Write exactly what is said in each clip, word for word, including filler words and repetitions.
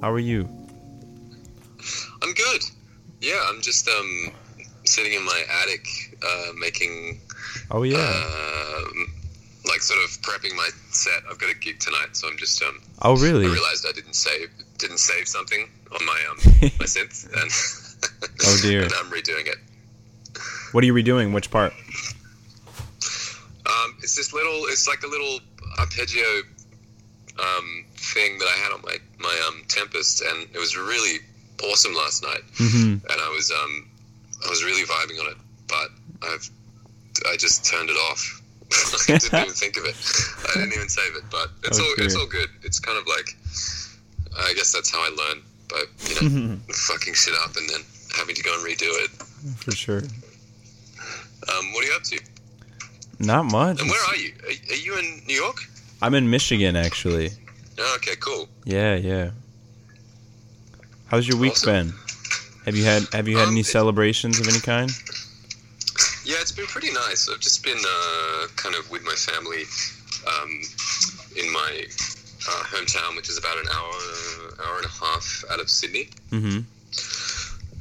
How are you? I'm good. Yeah, I'm just um sitting in my attic uh, making... Oh, yeah. Uh, like sort of prepping my set. I've got a gig tonight, so I'm just... Um, oh, really? I realized I didn't save didn't save something on my um my synth. And oh, dear. And I'm redoing it. What are you redoing? Which part? Um, it's this little... It's like a little arpeggio um, thing that I had on my, my um, Tempest, and it was really awesome last night. Mm-hmm. And I was... Um, I was really vibing on it, but I've I just turned it off. I didn't even think of it. I didn't even save it, but it's oh, all dear. It's all good. It's kind of like, I guess that's how I learn, but you know, fucking shit up and then having to go and redo it. For sure. Um, what are you up to? Not much. And where are you? Are, are you in New York? I'm in Michigan, actually. Oh, okay, cool. Yeah, yeah. How's your week awesome. been? Have you had Have you had um, any celebrations of any kind? Yeah, it's been pretty nice. I've just been uh, kind of with my family um, in my uh, hometown, which is about an hour hour and a half out of Sydney. Mm-hmm.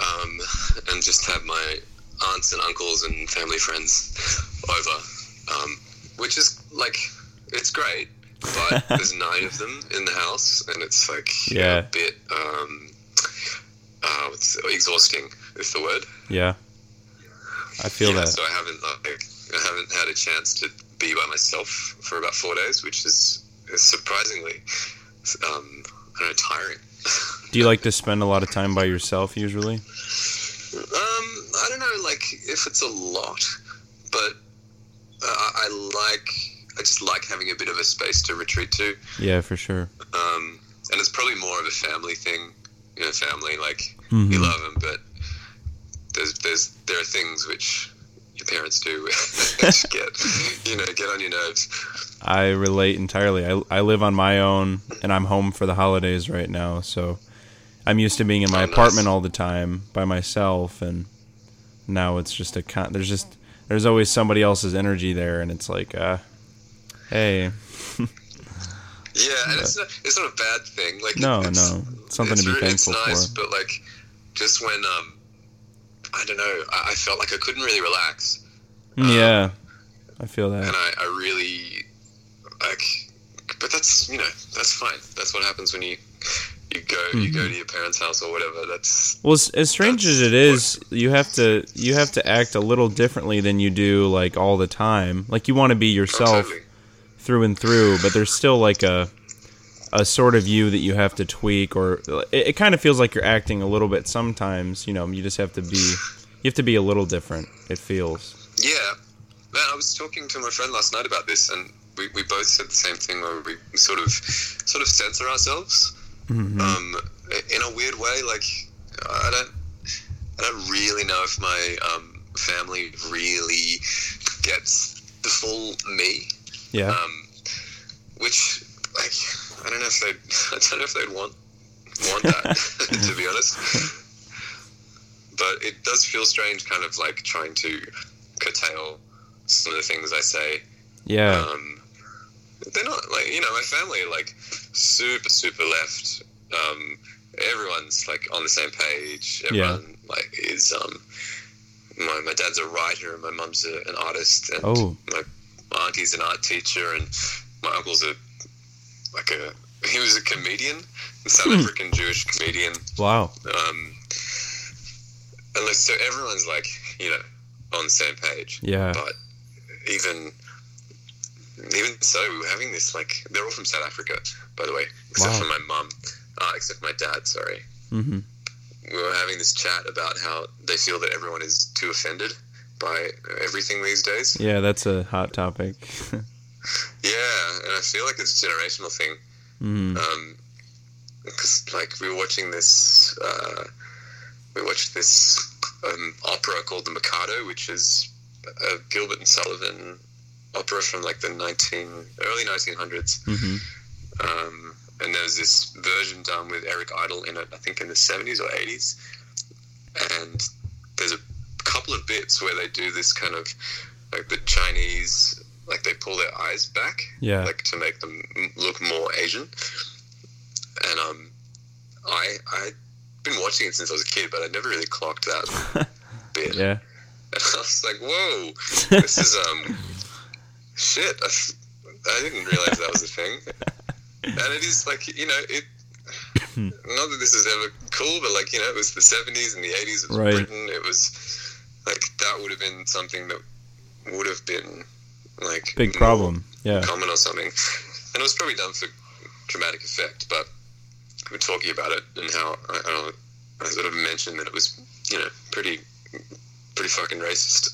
Um, and just had my aunts and uncles and family friends over, um, which is like it's great. But there's nine of them in the house, and it's like yeah. a bit. Um, Uh, it's exhausting is the word. Yeah, I feel yeah, that. So I haven't like, I haven't had a chance to be by myself for about four days, which is, is surprisingly um, I don't know, tiring. Do you like to spend a lot of time by yourself usually? Um, I don't know, like if it's a lot, but uh, I like I just like having a bit of a space to retreat to. Yeah, for sure. Um, and it's probably more of a family thing. You know, family, like, mm-hmm. you love them, but there's, there's, there are things which your parents do which get, you know, get on your nerves. I relate entirely. I, I live on my own, and I'm home for the holidays right now, so I'm used to being in my oh, apartment nice. all the time by myself, and now it's just a con- there's just there's always somebody else's energy there, and it's like, uh, hey. Yeah, and it's not, it's not a bad thing. Like no, it's, no, it's something it's, to be thankful for. It's nice, for. But like, just when um, I don't know, I, I felt like I couldn't really relax. Um, yeah, I feel that, and I, I really like. But that's you know that's fine. That's what happens when you you go mm-hmm. you go to your parents' house or whatever. That's well, as, as strange as it is, what, you have to you have to act a little differently than you do like all the time. Like you want to be yourself. Totally. Through and through, but there's still like a a sort of you that you have to tweak, or it, it kind of feels like you're acting a little bit sometimes. You know, you just have to be, you have to be a little different. It feels. Yeah, man. I was talking to my friend last night about this, and we, we both said the same thing, where we sort of sort of censor ourselves mm-hmm. um, in a weird way. Like I don't I don't really know if my um, family really gets the full me. Yeah. Um, which, like, I don't know if they, I don't know if they'd want want that, to be honest. But it does feel strange, kind of like trying to curtail some of the things I say. Yeah. Um, they're not like you know my family are like super super left. Um, everyone's like on the same page. Everyone yeah. like is um, my my dad's a writer and my mum's a, an artist and oh. my. My auntie's an art teacher, and my uncle's a like a he was a comedian, a South hmm. African Jewish comedian. Wow. Um, and like, so everyone's like you know on the same page. Yeah. But even even so, we were having this like they're all from South Africa, by the way, except wow. for my mum, uh, except for my dad. Sorry. Mm-hmm. We were having this chat about how they feel that everyone is too offended by everything these days. Yeah, that's a hot topic. Yeah, and I feel like it's a generational thing. Mm. Um, because like we were watching this, uh, we watched this um, opera called The Mikado, which is a Gilbert and Sullivan opera from like the nineteen early nineteen hundreds. Mm-hmm. Um, and there's this version done with Eric Idle in it, I think in the seventies or eighties. And there's a couple of bits where they do this kind of like the Chinese like they pull their eyes back yeah like to make them look more Asian and um I'd been watching it since I was a kid, but I never really clocked that bit. Yeah. And I was like, whoa, this is, um, shit, I, I didn't realize that was a thing. And it is, like, you know, it, not that this is ever cool, but, like, you know, it was the seventies and the eighties, it was right. Britain, it was, like, that would have been something that would have been, like, big problem, yeah, common or something. And it was probably done for dramatic effect, but we're talking about it and how I, I don't know, I sort of mentioned that it was, you know, pretty pretty fucking racist.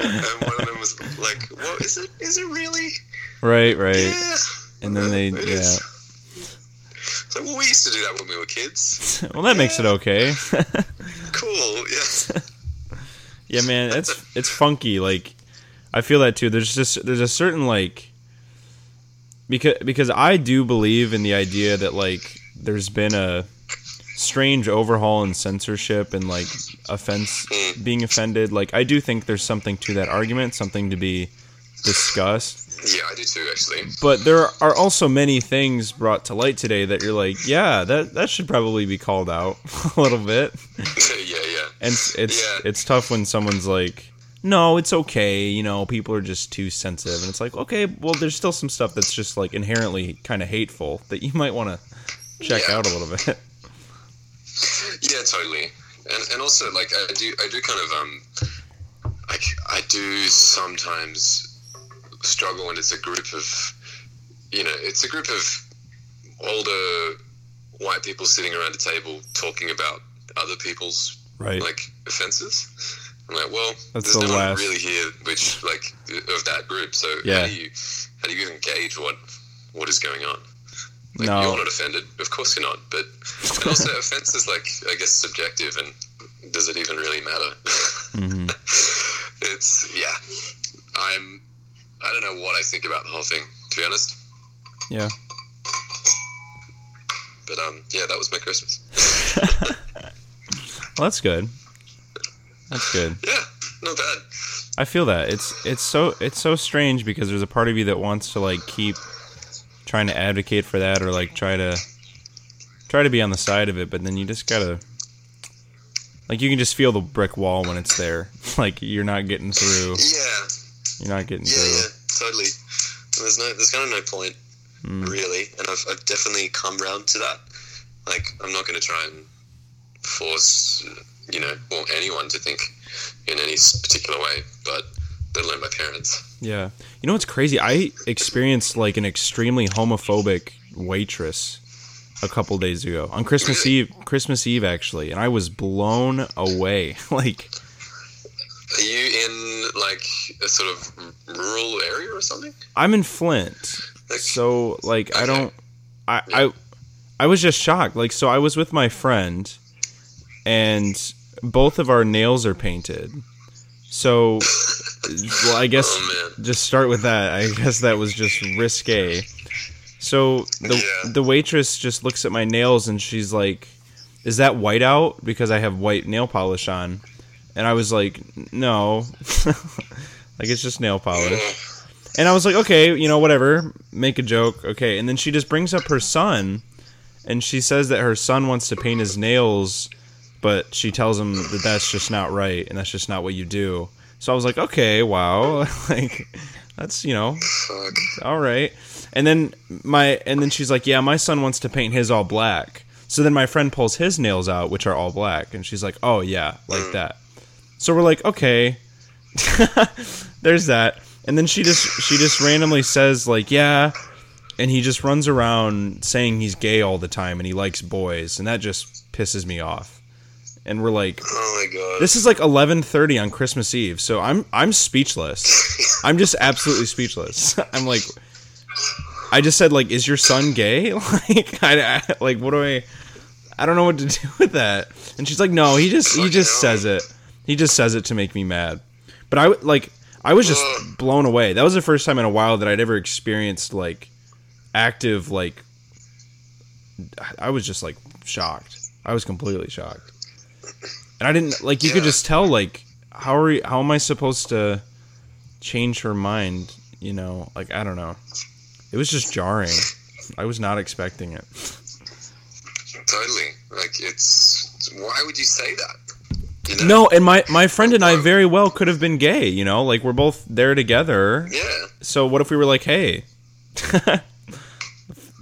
And one of them was like, well, is it is it really? Right, right. Yeah. And then they, it yeah. Is. So, well, we used to do that when we were kids. Well, that yeah. makes it okay. Cool, yeah. Yeah, man, it's it's funky. Like, I feel that too. There's just there's a certain like because because I do believe in the idea that like there's been a strange overhaul in censorship and like offense being offended. Like, I do think there's something to that argument, something to be discussed. Yeah, I do too, actually. But there are also many things brought to light today that you're like, yeah, that that should probably be called out a little bit. Yeah, yeah. And it's it's, yeah. it's tough when someone's like, no, it's okay, you know, people are just too sensitive. And it's like, okay, well, there's still some stuff that's just like inherently kind of hateful that you might want to check yeah. out a little bit. Yeah, totally. And and also, like, I do I do kind of um, like I do sometimes struggle, and it's a group of, you know, it's a group of older white people sitting around a table talking about other people's right. like offenses. I'm like, well, that's there's the no last. One really here, which like of that group. So yeah. how do you how do you even gauge what what is going on? Like, no. You're not offended, of course you're not. But and also, offense is like I guess subjective, and does it even really matter? Mm-hmm. It's yeah. I'm. I don't know what I think about the whole thing, to be honest. Yeah. But um, yeah, that was my Christmas. Well, that's good. That's good. Yeah, not bad. I feel that it's it's so it's so strange because there's a part of you that wants to like keep trying to advocate for that or like try to try to be on the side of it, but then you just gotta like you can just feel the brick wall when it's there. Like you're not getting through. Yeah. You're not getting yeah, through. Yeah, totally. There's no, there's kind of no point, mm. really. And I've, I've definitely come round to that. Like, I'm not going to try and force, you know, or anyone to think in any particular way, but let alone my parents. Yeah. You know what's crazy? I experienced, like, an extremely homophobic waitress a couple days ago. On Christmas really? Eve, Christmas Eve, actually. And I was blown away. Like... Are you in, like, a sort of rural area or something? I'm in Flint. Like, so, like, okay. I don't... I, yeah. I I was just shocked. Like, so I was with my friend, and both of our nails are painted. So, well, I guess... Oh, just start with that. I guess that was just risque. So, the yeah. the waitress just looks at my nails, and she's like, is that white out? Because I have white nail polish on. And I was like, no, like it's just nail polish. And I was like, okay, you know, whatever, make a joke, okay. And then she just brings up her son, and she says that her son wants to paint his nails, but she tells him that that's just not right, and that's just not what you do. So I was like, okay, wow, like that's, you know, all right. And then my, and then she's like, yeah, my son wants to paint his all black. So then my friend pulls his nails out, which are all black, and she's like, oh yeah, like that. So we're like, okay, there's that. And then she just she just randomly says, like, yeah, and he just runs around saying he's gay all the time and he likes boys, and that just pisses me off. And we're like, oh my God. This is like eleven thirty on Christmas Eve, so I'm I'm speechless. I'm just absolutely speechless. I'm like, I just said, like, is your son gay? Like, I, I, like, what do I, I don't know what to do with that. And she's like, no, he just he just says it. He just says it to make me mad. But I, like, I was just blown away. That was the first time in a while that I'd ever experienced, like, active, like... I was just, like, shocked. I was completely shocked. And I didn't... Like, you yeah. could just tell, like, how are you, how am I supposed to change her mind? You know? Like, I don't know. It was just jarring. I was not expecting it. totally. Like, it's, why would you say that? You know? No, and my, my friend and I very well could have been gay, you know? Like, we're both there together. Yeah. So what if we were like, hey,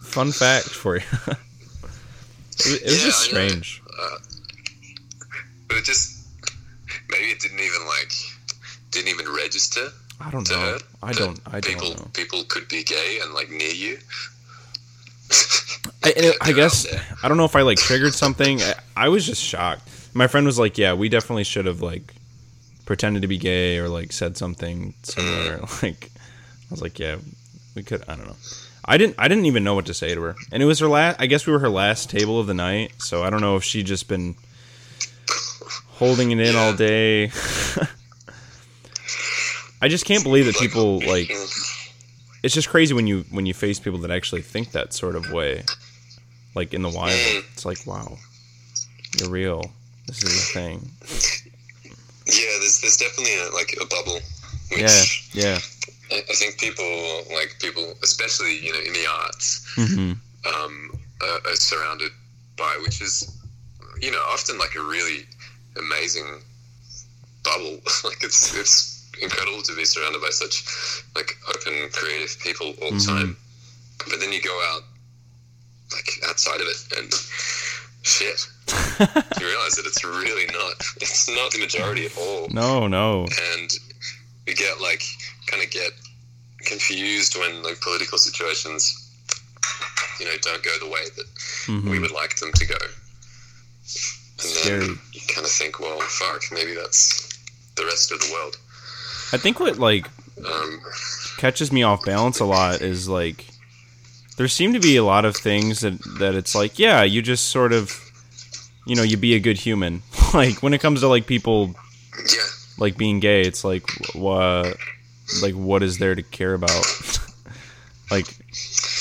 fun fact for you. It was yeah, just strange. Uh, but it just, maybe it didn't even, like, didn't even register. I don't know. Her, I don't. I people, don't know. People could be gay and like near you. I, I guess I don't know if I like triggered something. I, I was just shocked. My friend was like, "Yeah, we definitely should have like pretended to be gay or like said something similar." Mm. Like, I was like, "Yeah, we could." I don't know. I didn't. I didn't even know what to say to her. And it was her last. I guess we were her last table of the night. So I don't know if she'd just been holding it in yeah. all day. I just can't believe that people, like, it's just crazy when you when you face people that actually think that sort of way, like, in the wild. It's like, wow, you're real. This is a thing. Yeah, there's there's definitely, a, like, a bubble. Which yeah, yeah. I, I think people, like, people, especially, you know, in the arts, mm-hmm. um, are, are surrounded by, which is, you know, often, like, a really amazing bubble. Like, it's it's... incredible to be surrounded by such like open creative people all the mm-hmm. time, but then you go out like outside of it and shit you realize that it's really not it's not the majority at all. No no And you get like kind of get confused when like political situations, you know, don't go the way that mm-hmm. we would like them to go, and then Scary. You kind of think, well, fuck, maybe that's the rest of the world. I think what, like, um, catches me off balance a lot is, like, there seem to be a lot of things that, that it's like, yeah, you just sort of, you know, you be a good human. Like, when it comes to, like, people, yeah. like, being gay, it's like, what, like, what is there to care about? Like,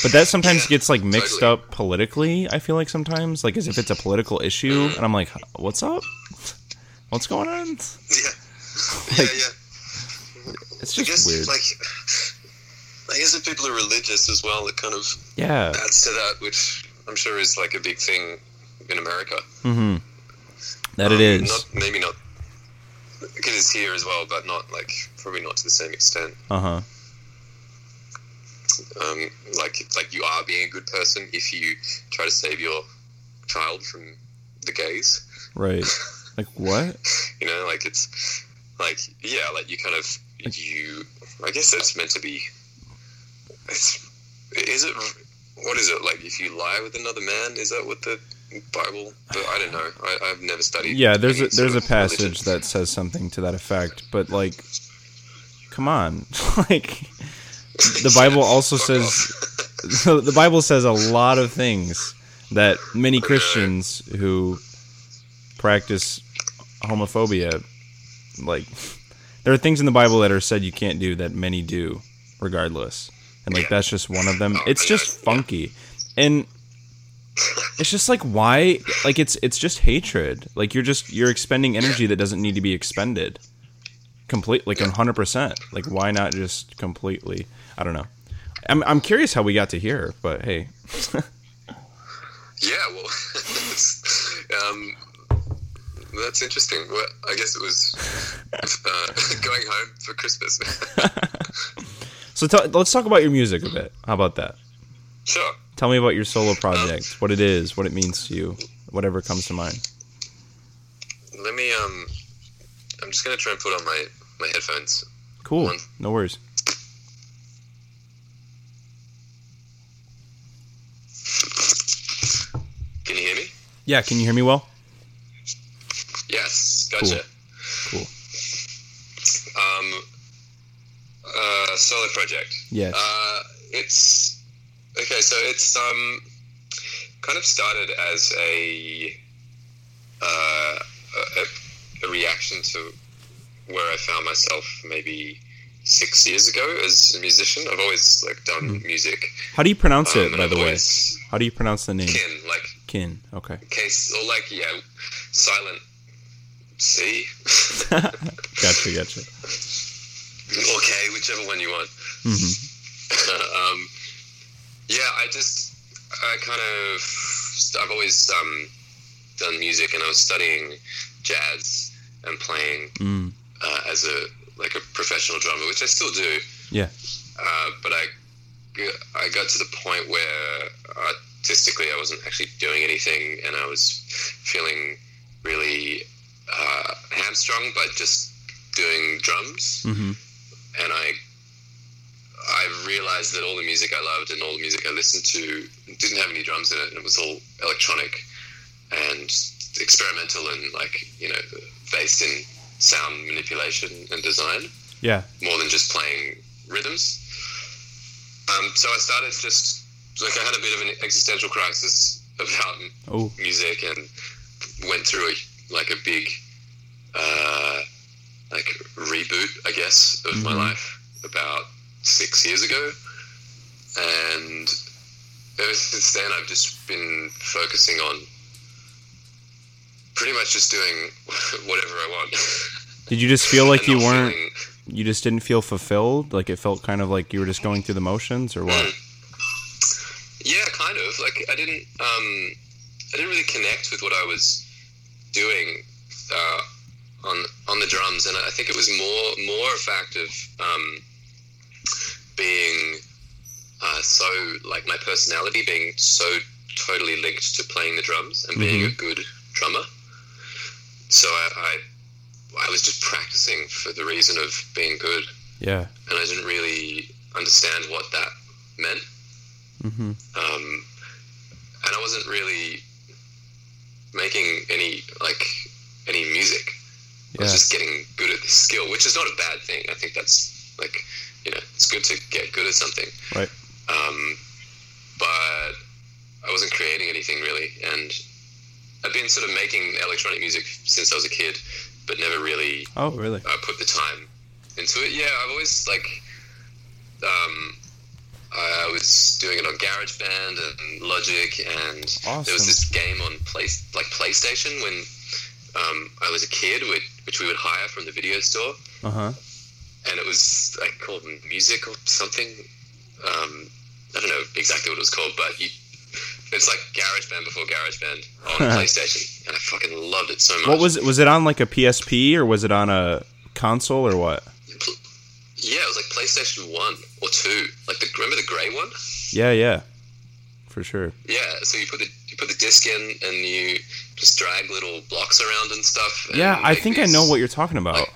but that sometimes yeah, gets, like, mixed totally. Up politically, I feel like sometimes. Like, as if it's a political issue, and I'm like, what's up? What's going on? Yeah. Like, yeah, yeah. It's just I guess, weird. Like, I guess if people are religious as well, it kind of yeah. adds to that, which I'm sure is like a big thing in America. Mm-hmm. That um, it is. Not, maybe not, because it's here as well, but not like, probably not to the same extent. Uh-huh. Um, like, like you are being a good person if you try to save your child from the gays. Right. Like what? You know, like it's, like, yeah, like you kind of, you, I guess that's meant to be, it's, is it, what is it, like, if you lie with another man, is that what the Bible, but I don't know, I, I've never studied. Yeah, there's a, there's a passage religion. That says something to that effect, but, like, come on, like, the Bible also says, the Bible says a lot of things that many Christians who practice homophobia, like, there are things in the Bible that are said you can't do that many do, regardless. And, like, yeah. that's just one of them. Oh, it's just God. Funky. Yeah. And it's just, like, why? Like, it's it's just hatred. Like, you're just, you're expending energy yeah. that doesn't need to be expended. Complete, like, yeah. one hundred percent. Like, why not just completely? I don't know. I'm I'm curious how we got to here, but hey. Yeah, well, it's, um... that's interesting. Well, I guess it was uh, going home for Christmas. So t- let's talk about your music a bit. How about that? Sure. Tell me about your solo project, um, what it is, what it means to you, whatever comes to mind. Let me, um, I'm just going to try and put on my, my headphones. Cool. One. No worries. Can you hear me? Yeah, can you hear me well? Yes, gotcha. Cool. cool. Um, uh, solo project. Yes. Uh, it's okay. So it's um, kind of started as a uh a, a reaction to where I found myself maybe six years ago as a musician. I've always like done mm-hmm. music. How do you pronounce um, it, by I've the way? How do you pronounce the name? Kin, like kin. Okay. Case or like yeah, silent. C. Gotcha, gotcha. Okay, whichever one you want. Mm-hmm. um, yeah, I just, I kind of I've always um, done music, and I was studying jazz and playing mm. uh, as a like a professional drummer, which I still do. Yeah. Uh, but I I got to the point where artistically I wasn't actually doing anything, and I was feeling really uh, hamstrung by just doing drums. Mm-hmm. And I I realized that all the music I loved and all the music I listened to didn't have any drums in it, and it was all electronic and experimental and, like, you know, based in sound manipulation and design. Yeah. More than just playing rhythms. Um, so I started just, like, I had a bit of an existential crisis about Ooh. music, and went through a, like a big, uh, like reboot, I guess, of mm-hmm. my life about six years ago. And ever since then, I've just been focusing on pretty much just doing whatever I want. Did you just feel like you weren't, feeling, you just didn't feel fulfilled? Like, it felt kind of like you were just going through the motions, or what? Yeah, kind of. Like, I didn't, um, I didn't really connect with what I was doing uh, on on the drums, and I think it was more more a fact of um, being uh, so, like, my personality being so totally linked to playing the drums and being mm-hmm. a good drummer. So I, I I was just practicing for the reason of being good. Yeah. And I didn't really understand what that meant. Mm-hmm. Um, and I wasn't really making any, like, any music. Yeah. I was just getting good at this skill, which is not a bad thing. I think that's, like, you know, it's good to get good at something. Right. Um, but I wasn't creating anything, really. And I've been sort of making electronic music since I was a kid, but never really oh, really? Uh, put the time into it. Yeah, I've always, like, um, I was doing it on GarageBand and Logic, and awesome. There was this game on Play, like PlayStation when um, I was a kid, which, which we would hire from the video store. Uh-huh. And it was, like, called Music or something. Um, I don't know exactly what it was called, but you, it's like GarageBand before GarageBand on PlayStation, and I fucking loved it so much. What was it? Was it on, like, a P S P, or was it on a console, or what? Yeah, it was like PlayStation one or two. Like, the, remember the grey one? Yeah, yeah, for sure. Yeah, so you put the you put the disc in, and you just drag little blocks around and stuff. And yeah, I think these, I know what you're talking about. Like,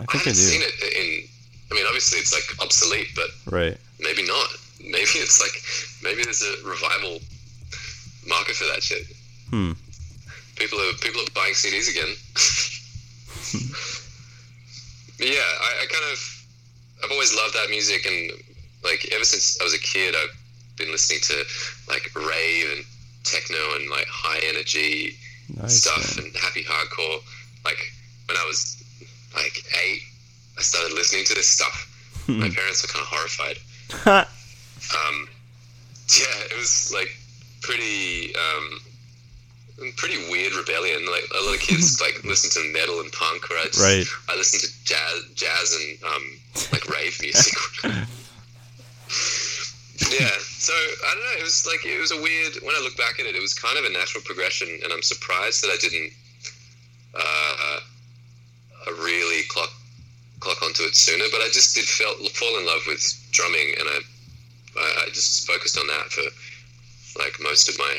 I think I, I do. I've seen it in. I mean, obviously, it's, like, obsolete, but right. maybe not. Maybe it's like, maybe there's a revival market for that shit. Hmm. People are people are buying C Ds again. But yeah, I, I kind of, I've always loved that music, and, like, ever since I was a kid, I've been listening to, like, rave and techno and, like, high energy nice, stuff man. And happy hardcore. Like, when I was, like, eight, I started listening to this stuff. Hmm. My parents were kind of horrified. Um, yeah, it was, like, pretty, um, pretty weird rebellion. Like, a lot of kids, like, listen to metal and punk, where I just, right? I listened to jazz, jazz and, um, like, rave music. Yeah, so, I don't know, it was, like, it was a weird, when I look back at it, it was kind of a natural progression, and I'm surprised that I didn't, uh, really clock, clock onto it sooner, but I just did felt, fall in love with drumming, and I, I just focused on that for, like, most of my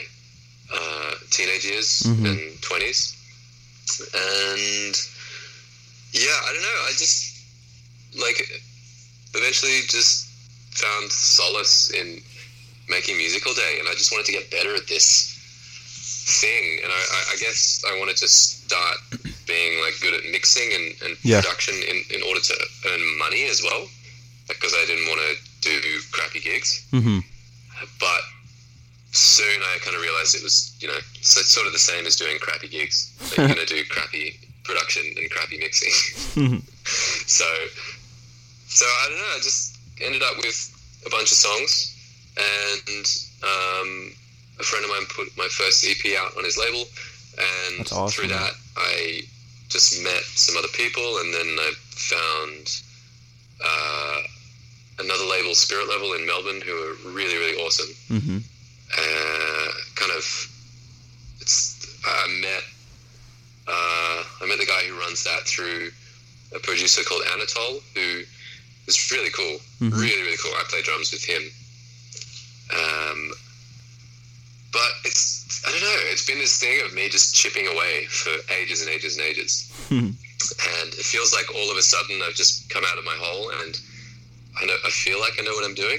uh, teenage years mm-hmm. and twenties. And, yeah, I don't know. I just, like, eventually just found solace in making music all day, and I just wanted to get better at this thing. And I, I, I guess I wanted to start being, like, good at mixing and, and yeah. production in, in order to earn money as well, because I didn't want to do crappy gigs. Mm-hmm. But soon I kind of realized it was, you know, so it's sort of the same as doing crappy gigs. Like, you're going to do crappy production and crappy mixing. Mm-hmm. So, so I don't know, I just ended up with a bunch of songs, and um, a friend of mine put my first E P out on his label, and that's awesome. Through that I just met some other people, and then I found uh another label, Spirit Level in Melbourne, who are really, really awesome. Mm-hmm. of it's I met uh, I met the guy who runs that through a producer called Anatole, who is really cool. Mm-hmm. Really, really cool. I play drums with him. Um, but it's, I don't know, it's been this thing of me just chipping away for ages and ages and ages. Mm-hmm. And it feels like all of a sudden I've just come out of my hole and I know I feel like I know what I'm doing,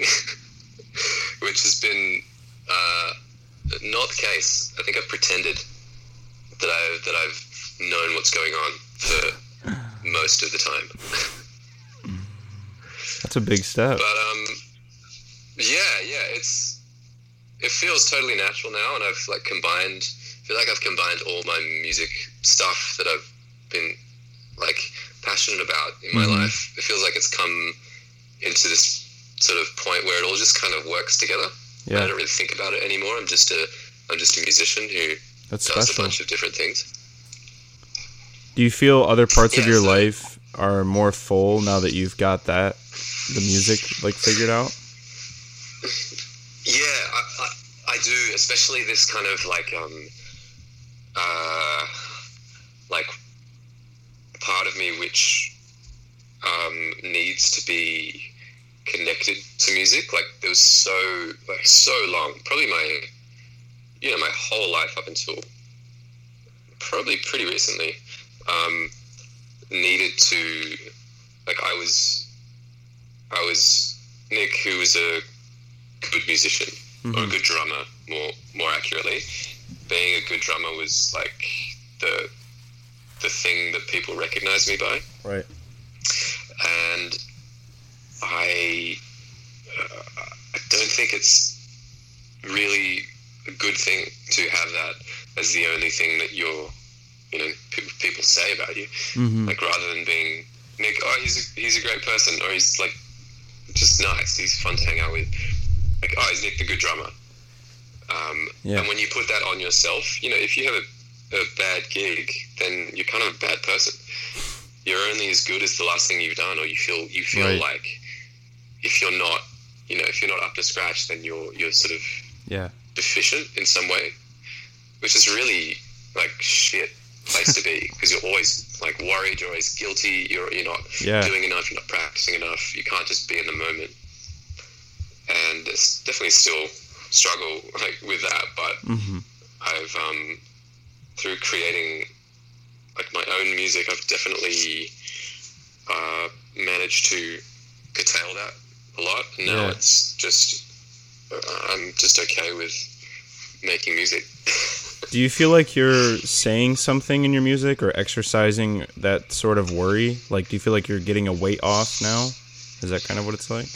which has been uh, not the case. I think I've pretended that, I, that I've known what's going on for most of the time. That's a big step. But um, yeah, yeah, it's it feels totally natural now, and I've like combined. I feel like I've combined all my music stuff that I've been like passionate about in my mm. life. It feels like it's come into this sort of point where it all just kind of works together. Yeah. I don't really think about it anymore. I'm just a, I'm just a musician who That's does special. a bunch of different things. Do you feel other parts yeah, of your so, life are more full now that you've got that, the music like figured out? Yeah, I, I, I do. Especially this kind of like, um, uh, like part of me which um, needs to be connected to music. Like there was so like so long, probably my you know my whole life up until probably pretty recently, um, needed to like I was I was Nick, who was a good musician mm-hmm. or a good drummer, more more accurately. Being a good drummer was like the the thing that people recognize me by, right? And I, uh, I don't think it's really a good thing to have that as the only thing that you're, you know, pe- people say about you. Mm-hmm. Like rather than being Nick, oh, he's a, he's a great person, or he's like just nice, he's fun to hang out with. Like, oh, he's Nick the good drummer. Um, yeah. And when you put that on yourself, you know, if you have a, a bad gig, then you're kind of a bad person. You're only as good as the last thing you've done, or you feel you feel right. like. If you're not, you know, if you're not up to scratch, then you're you're sort of yeah. deficient in some way, which is really like shit place to be, because you're always like worried, you're always guilty, you're you're not yeah. doing enough, you're not practicing enough, you can't just be in the moment. And it's definitely still struggle like with that, but mm-hmm. I've um, through creating like my own music, I've definitely uh, managed to curtail that a lot. Now yeah. it's just I'm just okay with making music. Do you feel like you're saying something in your music or exercising that sort of worry? Like, do you feel like you're getting a weight off now? Is that kind of what it's like?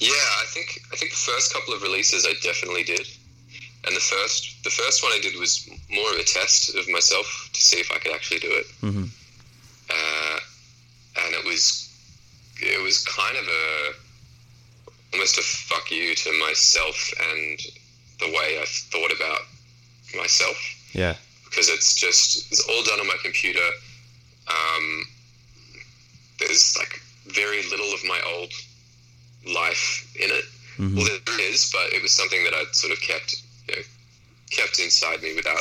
Yeah, I think I think the first couple of releases I definitely did, and the first the first one I did was more of a test of myself to see if I could actually do it. Mm-hmm. Uh, and it was. It was kind of a almost a fuck you to myself and the way I thought about myself. Yeah, because it's just it's all done on my computer. Um, there's like very little of my old life in it. Mm-hmm. Well, there is, but it was something that I sort of kept you know, kept inside me without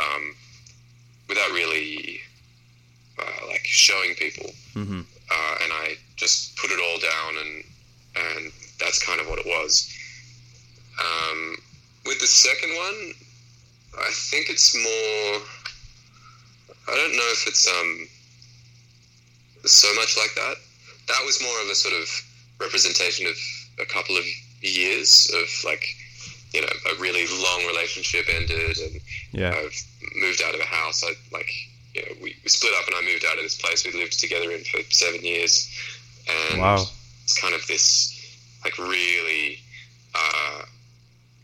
um, without really uh, like showing people. Mm-hmm. Uh, and I just put it all down, and and that's kind of what it was. Um, with the second one, I think it's more. I don't know if it's um so much like that. That was more of a sort of representation of a couple of years of like, you know, a really long relationship ended, and yeah. I've moved out of a house. I like. You know, we, we split up and I moved out of this place we lived together in for seven years. And wow. It's kind of this, like, really, uh,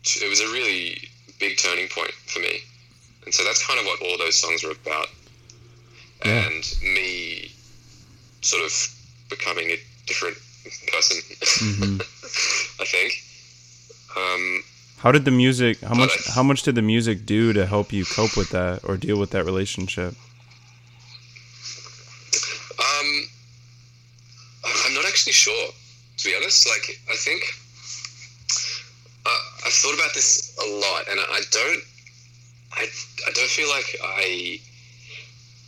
it was a really big turning point for me. And so that's kind of what all those songs were about. Yeah. And me sort of becoming a different person, mm-hmm. I think. Um, how did the music, how much, I, how much did the music do to help you cope with that or deal with that relationship? Actually sure, to be honest. Like I think uh, I thought about this a lot, and I don't, I, I don't feel like I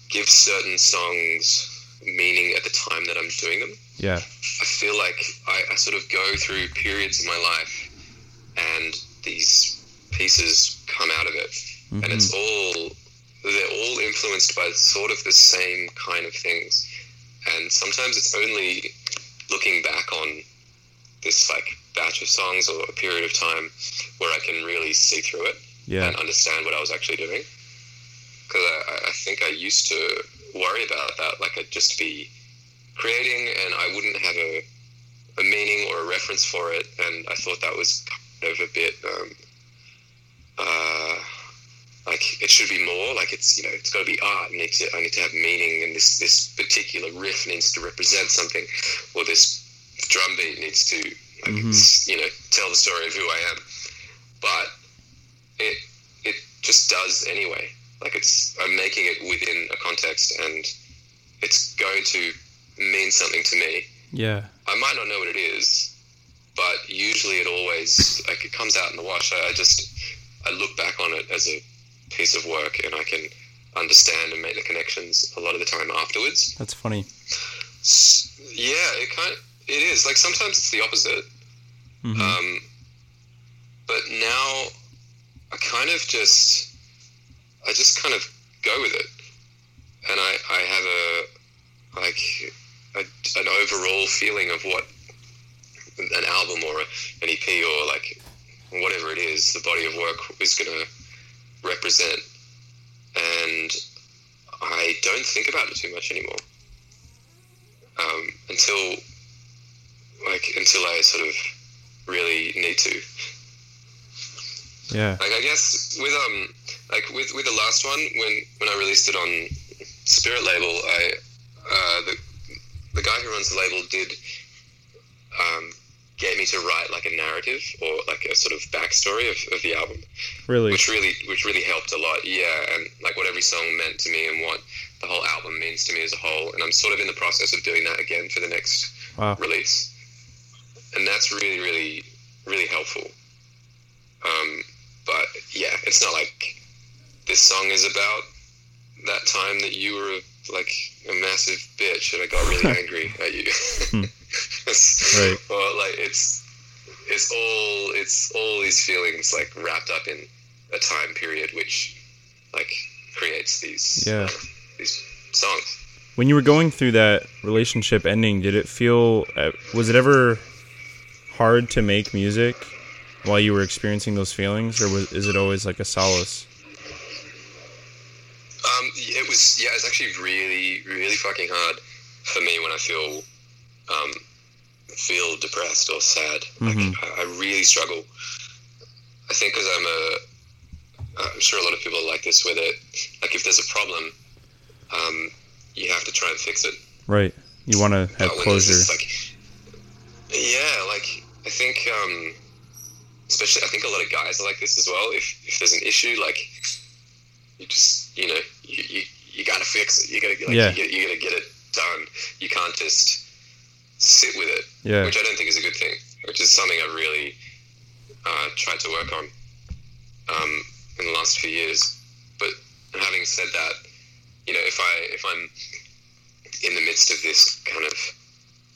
give certain songs meaning at the time that I'm doing them. Yeah. I feel like I, I sort of go through periods of my life, and these pieces come out of it, mm-hmm. and it's all, they're all influenced by sort of the same kind of things. And sometimes it's only looking back on this like batch of songs or a period of time where I can really see through it yeah. and understand what I was actually doing. Because I, I think I used to worry about that. Like, I'd just be creating and I wouldn't have a, a meaning or a reference for it. And I thought that was kind of a bit, um, uh, like, it should be more. Like, it's, you know, it's got to be art. I need to, I need to have meaning, and this, this particular riff needs to represent something, or this drum beat needs to, like, mm-hmm. you know, tell the story of who I am. But it it just does anyway. Like, it's, I'm making it within a context, and it's going to mean something to me. Yeah. I might not know what it is, but usually it always, like, it comes out in the wash. I, I just, I look back on it as a piece of work, and I can understand and make the connections a lot of the time afterwards. That's funny. So, yeah, it kind of, it is. Like, sometimes it's the opposite. Mm-hmm. Um, but now I kind of just... I just kind of go with it, and I, I have a like a, an overall feeling of what an album or an E P or like whatever it is, the body of work is going to represent, and I don't think about it too much anymore um, until like until I sort of really need to. Yeah. Like, I guess with um like with, with the last one, when, when I released it on Spirit Label, I uh, the the guy who runs the label did um get me to write like a narrative or like a sort of backstory of, of the album. Really? Which really which really helped a lot, yeah, and like what every song meant to me and what the whole album means to me as a whole. And I'm sort of in the process of doing that again for the next wow. release. And that's really, really, really helpful. Um But, yeah, it's not like this song is about that time that you were, like, a massive bitch and I got really angry at you. Right. Or, like, it's it's all it's all these feelings, like, wrapped up in a time period which, like, creates these yeah. uh, these songs. When you were going through that relationship ending, did it feel... Uh, was it ever hard to make music while you were experiencing those feelings, or was, is it always like a solace? Um, it was, yeah, it's actually really, really fucking hard for me when I feel, um, feel depressed or sad. Mm-hmm. Like, I, I really struggle. I think because I'm a, I'm sure a lot of people are like this with it. Like, if there's a problem, um, you have to try and fix it. Right. You want to have closure. Just, like, yeah. Like, I think, um, especially, I think a lot of guys are like this as well. If if there's an issue, like, you just, you know, you you, you gotta fix it. You gotta like, yeah. you, you gotta get it done. You can't just sit with it, yeah. which I don't think is a good thing. Which is something I've really uh, tried to work on um, in the last few years. But having said that, you know, if I if I'm in the midst of this kind of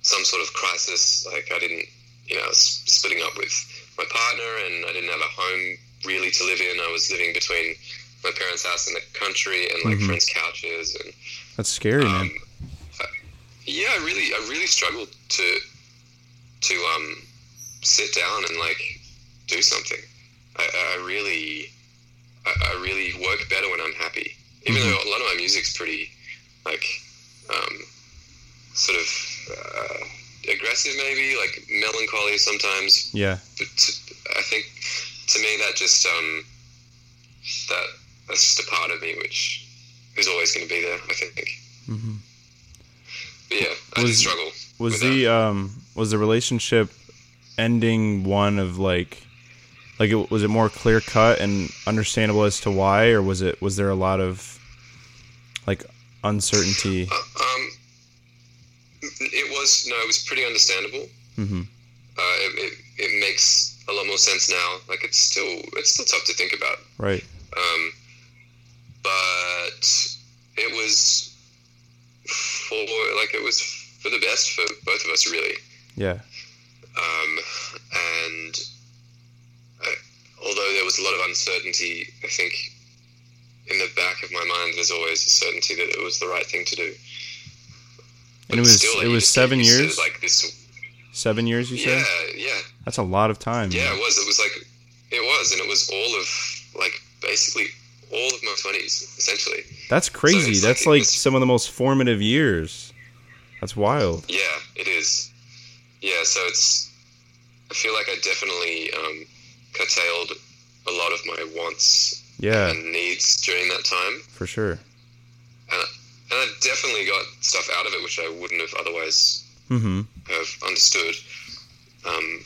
some sort of crisis, like I didn't, you know, I was splitting up with my partner, and I didn't have a home really to live in. I was living between my parents' house in the country and like mm-hmm. friends' couches, and that's scary, um, man. I, yeah, I really, I really struggled to to um sit down and like do something. I, I really, I, I really work better when I'm happy. Even mm-hmm. though a lot of my music's pretty like um sort of. Uh, aggressive maybe, like melancholy sometimes, yeah, but to, I think to me that just um that that's just a part of me which is always going to be there, I think. Mm-hmm. But yeah, I was, just struggle was the that. um was the relationship ending one of like like it, was it more clear cut and understandable as to why, or was it was there a lot of like uncertainty? uh, um It was, no, it was pretty understandable. Mm-hmm. Uh, it, it, it makes a lot more sense now. Like, it's still it's still tough to think about, right? Um, but it was for like it was for the best for both of us, really. Yeah. Um, and I, although there was a lot of uncertainty, I think in the back of my mind, there's always a certainty that it was the right thing to do. But and it was still, like, it was seven years. Said, like this. Seven years, you yeah, said? Yeah, yeah. That's a lot of time. Yeah, man. it was. It was like, it was, and it was all of, like, basically all of my twenties, essentially. That's crazy. So That's like, like was, some of the most formative years. That's wild. Yeah, it is. Yeah, so it's, I feel like I definitely um, curtailed a lot of my wants yeah. and needs during that time. For sure. And I, and I definitely got stuff out of it, which I wouldn't have otherwise Mm-hmm. have understood, um,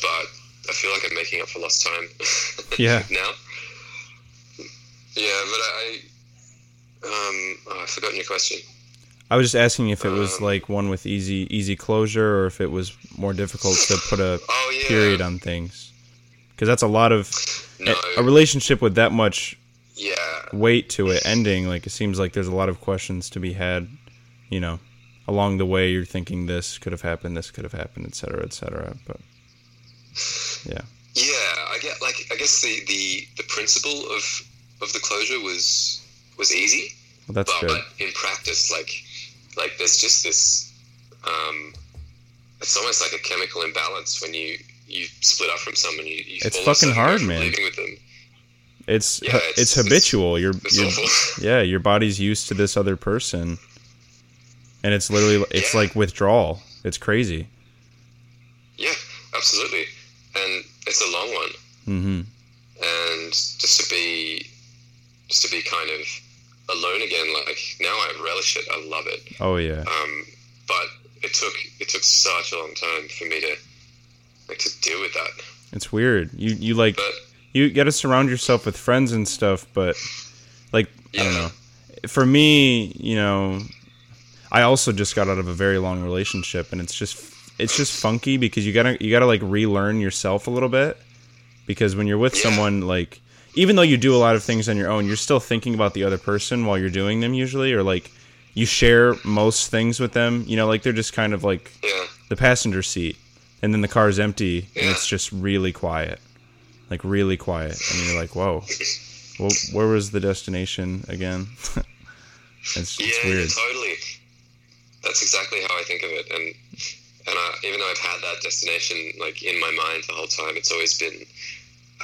but I feel like I'm making up for lost time. yeah. Now. Yeah, but I, um, oh, I've forgotten your question. I was just asking if it was um, like one with easy, easy closure, or if it was more difficult to put a oh, yeah. period on things, because that's a lot of no. a, a relationship with that much yeah. weight to it ending. Like, it seems like there's a lot of questions to be had, you know. Along the way, you're thinking this could have happened, this could have happened, et cetera, et cetera. But yeah, yeah, I get like I guess the, the, the principle of, of the closure was was easy. Well, that's but, good. But in practice, like like there's just this. Um, it's almost like a chemical imbalance when you, you split up from someone. You, you it's fucking hard, man. Living with them. It's yeah, it's, it's habitual. It's, you're, it's you're yeah, your body's used to this other person. And it's literally, it's yeah. like withdrawal. It's crazy. Yeah, absolutely. And it's a long one. Mm-hmm. And just to be, just to be kind of alone again, like, now I relish it. I love it. Oh, yeah. Um, but it took, it took such a long time for me to, like, to deal with that. It's weird. You, you like, but, you got to surround yourself with friends and stuff, but, like, yeah. I don't know. For me, you know... I also just got out of a very long relationship, and it's just it's just funky because you gotta you gotta like relearn yourself a little bit, because when you're with yeah. someone, like, even though you do a lot of things on your own, you're still thinking about the other person while you're doing them usually, or like you share most things with them, you know, like they're just kind of like yeah. the passenger seat, and then the car is empty yeah. and it's just really quiet, like really quiet, and you're like, whoa, well, where was the destination again? it's, yeah, it's weird. Totally. That's exactly how I think of it, and and I, even though I've had that destination like in my mind the whole time, it's always been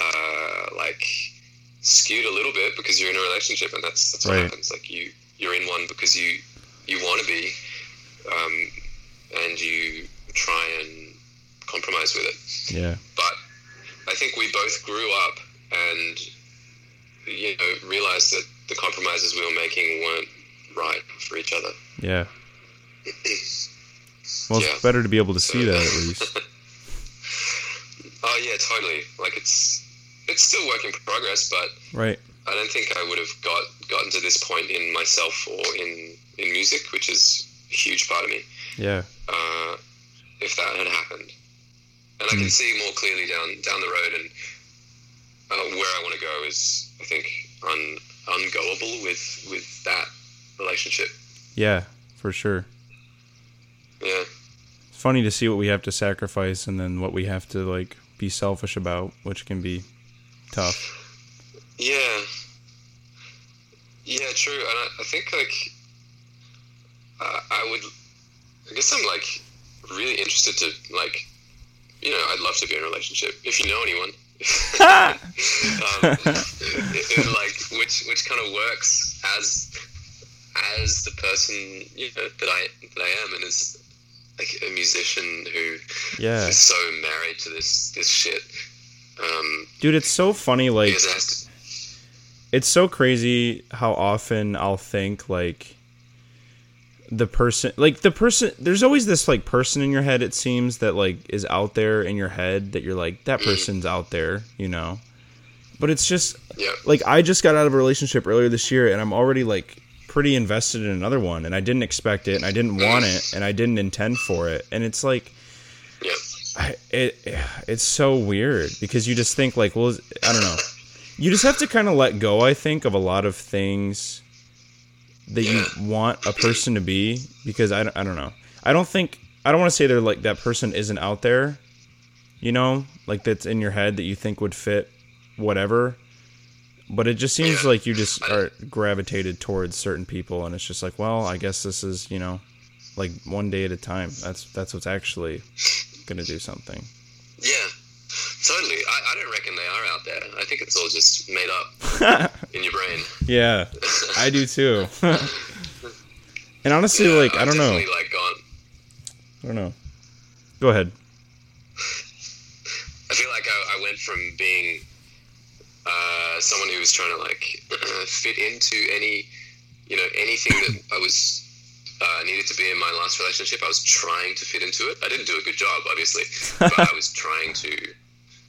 uh, like skewed a little bit because you're in a relationship, and that's that's what right. happens. Like you you're in one because you you want to be, um, and you try and compromise with it. Yeah. But I think we both grew up and you know realized that the compromises we were making weren't right for each other. Yeah. Well, yeah. It's better to be able to so, see that at least. Oh yeah, totally. Like it's it's still work in progress, but right. I don't think I would have got gotten to this point in myself or in, in music, which is a huge part of me. Yeah. Uh, if that had happened, and mm. I can see more clearly down down the road, and uh, where I want to go is, I think, un ungoable with with that relationship. Yeah, for sure. Yeah. It's funny to see what we have to sacrifice and then what we have to, like, be selfish about, which can be tough. Yeah. Yeah, true. And I, I think, like, uh, I would... I guess I'm, like, really interested to, like... You know, I'd love to be in a relationship, if you know anyone. um, it, it, like, which, which kind of works as... as the person, you know, that I that I am, and is like a musician who yeah. is so married to this this shit. Um, Dude, it's so funny. Like, to- it's so crazy how often I'll think like the person, like the person. There's always this like person in your head. It seems that like is out there in your head that you're like that person's out there, you know. But it's just yeah. like I just got out of a relationship earlier this year, and I'm already like. Pretty invested in another one, and I didn't expect it, and I didn't want it, and I didn't intend for it, and it's like yep. it it's so weird because you just think like, well, I don't know. You just have to kind of let go, I think, of a lot of things that you want a person to be, because I, I don't know. I don't think, I don't want to say they're like that person isn't out there, you know, like that's in your head that you think would fit whatever. But it just seems like you just are gravitated towards certain people, and it's just like, well, I guess this is, you know, like one day at a time. That's that's what's actually going to do something. Yeah. Totally. I, I don't reckon they are out there. I think it's all just made up in your brain. Yeah, I do too. And honestly, yeah, like, I, I don't know. Like gone. I don't know. Go ahead. I feel like I, I went from being uh, someone who was trying to, like, fit into any, you know, anything that I was... Uh, needed to be in my last relationship. I was trying to fit into it. I didn't do a good job, obviously, but I was trying to.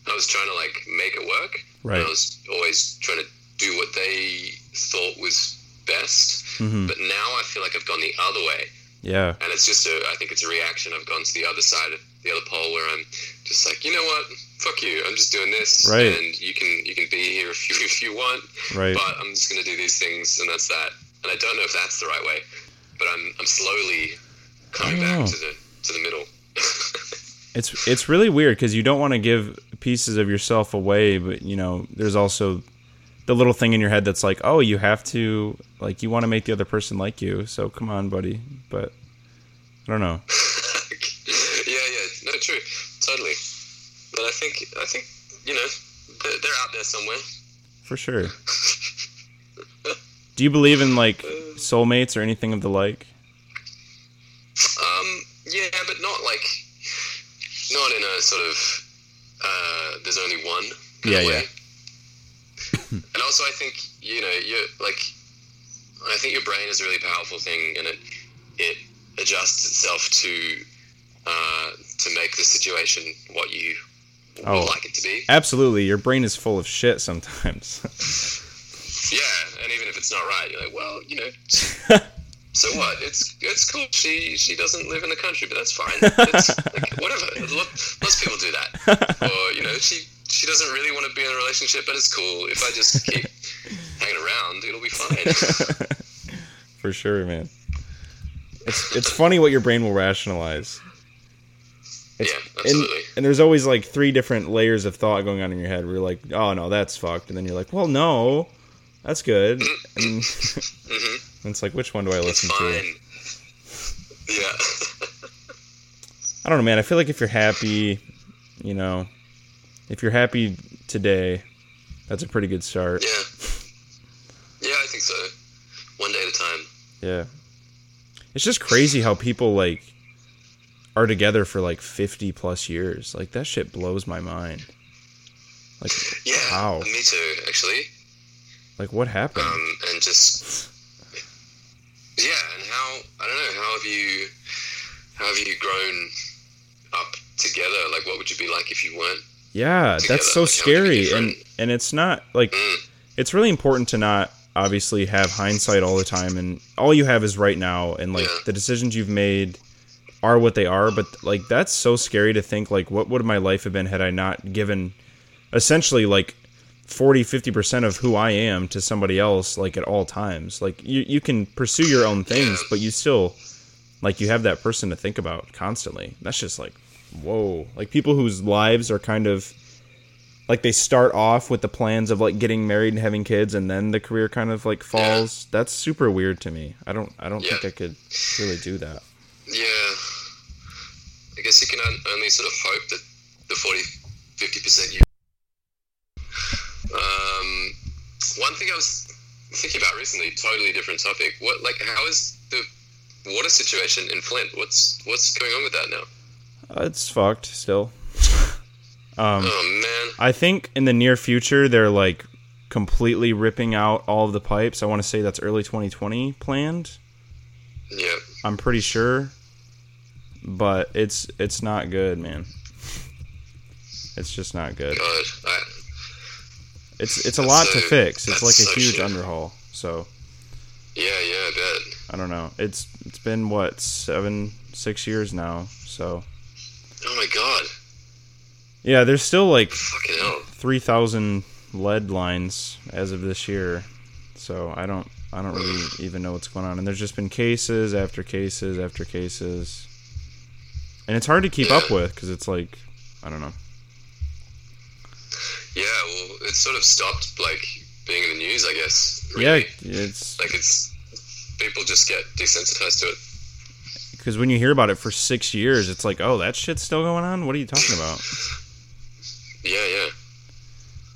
I was trying to like make it work. Right. And I was always trying to do what they thought was best. Mm-hmm. But now I feel like I've gone the other way. Yeah. And it's just a. I think it's a reaction. I've gone to the other side of the other pole where I'm just like, you know what? Fuck you. I'm just doing this. Right. And you can you can be here if you if you want. Right. But I'm just gonna do these things, and that's that. And I don't know if that's the right way. But I'm I'm slowly coming back know. to the to the middle. it's it's really weird because you don't want to give pieces of yourself away, but you know there's also the little thing in your head that's like, oh, you have to like you want to make the other person like you, so come on, buddy. But I don't know. yeah, yeah, no, true, totally. But I think I think you know they're, they're out there somewhere for sure. Do you believe in like soulmates or anything of the like? Um, yeah, but not like, not in a sort of uh, there's only one. Yeah, yeah. And also, I think you know, you're like, I think your brain is a really powerful thing, and it it adjusts itself to uh, to make the situation what you would oh, like it to be. Absolutely, your brain is full of shit sometimes. Yeah, and even if it's not right, you're like, well, you know, so what? It's it's cool. She she doesn't live in the country, but that's fine. It's, like, whatever. Lots of people do that. Or, you know, she, she doesn't really want to be in a relationship, but it's cool. If I just keep hanging around, it'll be fine. For sure, man. It's it's funny what your brain will rationalize. It's, yeah, absolutely. And, and there's always, like, three different layers of thought going on in your head where you're like, oh, no, that's fucked. And then you're like, well, no. That's good. And mm-hmm. It's like, which one do I listen to? Yeah. I don't know, man. I feel like if you're happy, you know, if you're happy today, that's a pretty good start. Yeah. Yeah, I think so. One day at a time. Yeah. It's just crazy how people, like, are together for, like, fifty plus years. Like, that shit blows my mind. Like, yeah, wow. Me too, actually. Like, what happened? Um, and just, yeah, and how, I don't know, how have you, how have you grown up together? Like, what would you be like if you weren't Yeah, together? That's so like, scary. And, and it's not, like, mm. It's really important to not, obviously, have hindsight all the time. And all you have is right now. And, like, yeah. The decisions you've made are what they are. But, like, that's so scary to think, like, what would my life have been had I not given, essentially, like, forty, fifty percent of who I am to somebody else, like at all times. Like you, you can pursue your own things, but you still like you have that person to think about constantly. That's just like, whoa. Like people whose lives are kind of like they start off with the plans of like getting married and having kids and then the career kind of like falls. Yeah. That's super weird to me. I don't I don't yeah. think I could really do that. Yeah. I guess you can only sort of hope that the forty, fifty percent you Um, one thing I was thinking about recently, totally different topic. What, like, how is the water situation in Flint? What's what's going on with that now? Uh, it's fucked still. um, oh man! I think in the near future they're like completely ripping out all of the pipes. I want to say that's early twenty twenty planned. Yeah, I'm pretty sure, but it's it's not good, man. It's just not good. God, I. It's it's a that's lot so, to fix. It's like a so huge shit. underhaul. So yeah, yeah, I bet. I don't know. It's it's been what seven, six years now. So oh my god, Yeah, there's still like three thousand lead lines as of this year. So I don't I don't really even know what's going on. And there's just been cases after cases after cases. And it's hard to keep yeah. up with because it's like, I don't know. Yeah, well, it's sort of stopped like being in the news, I guess. Really. Yeah, it's... Like it's... People just get desensitized to it. Because when you hear about it for six years, it's like, oh, that shit's still going on? What are you talking about? Yeah, yeah.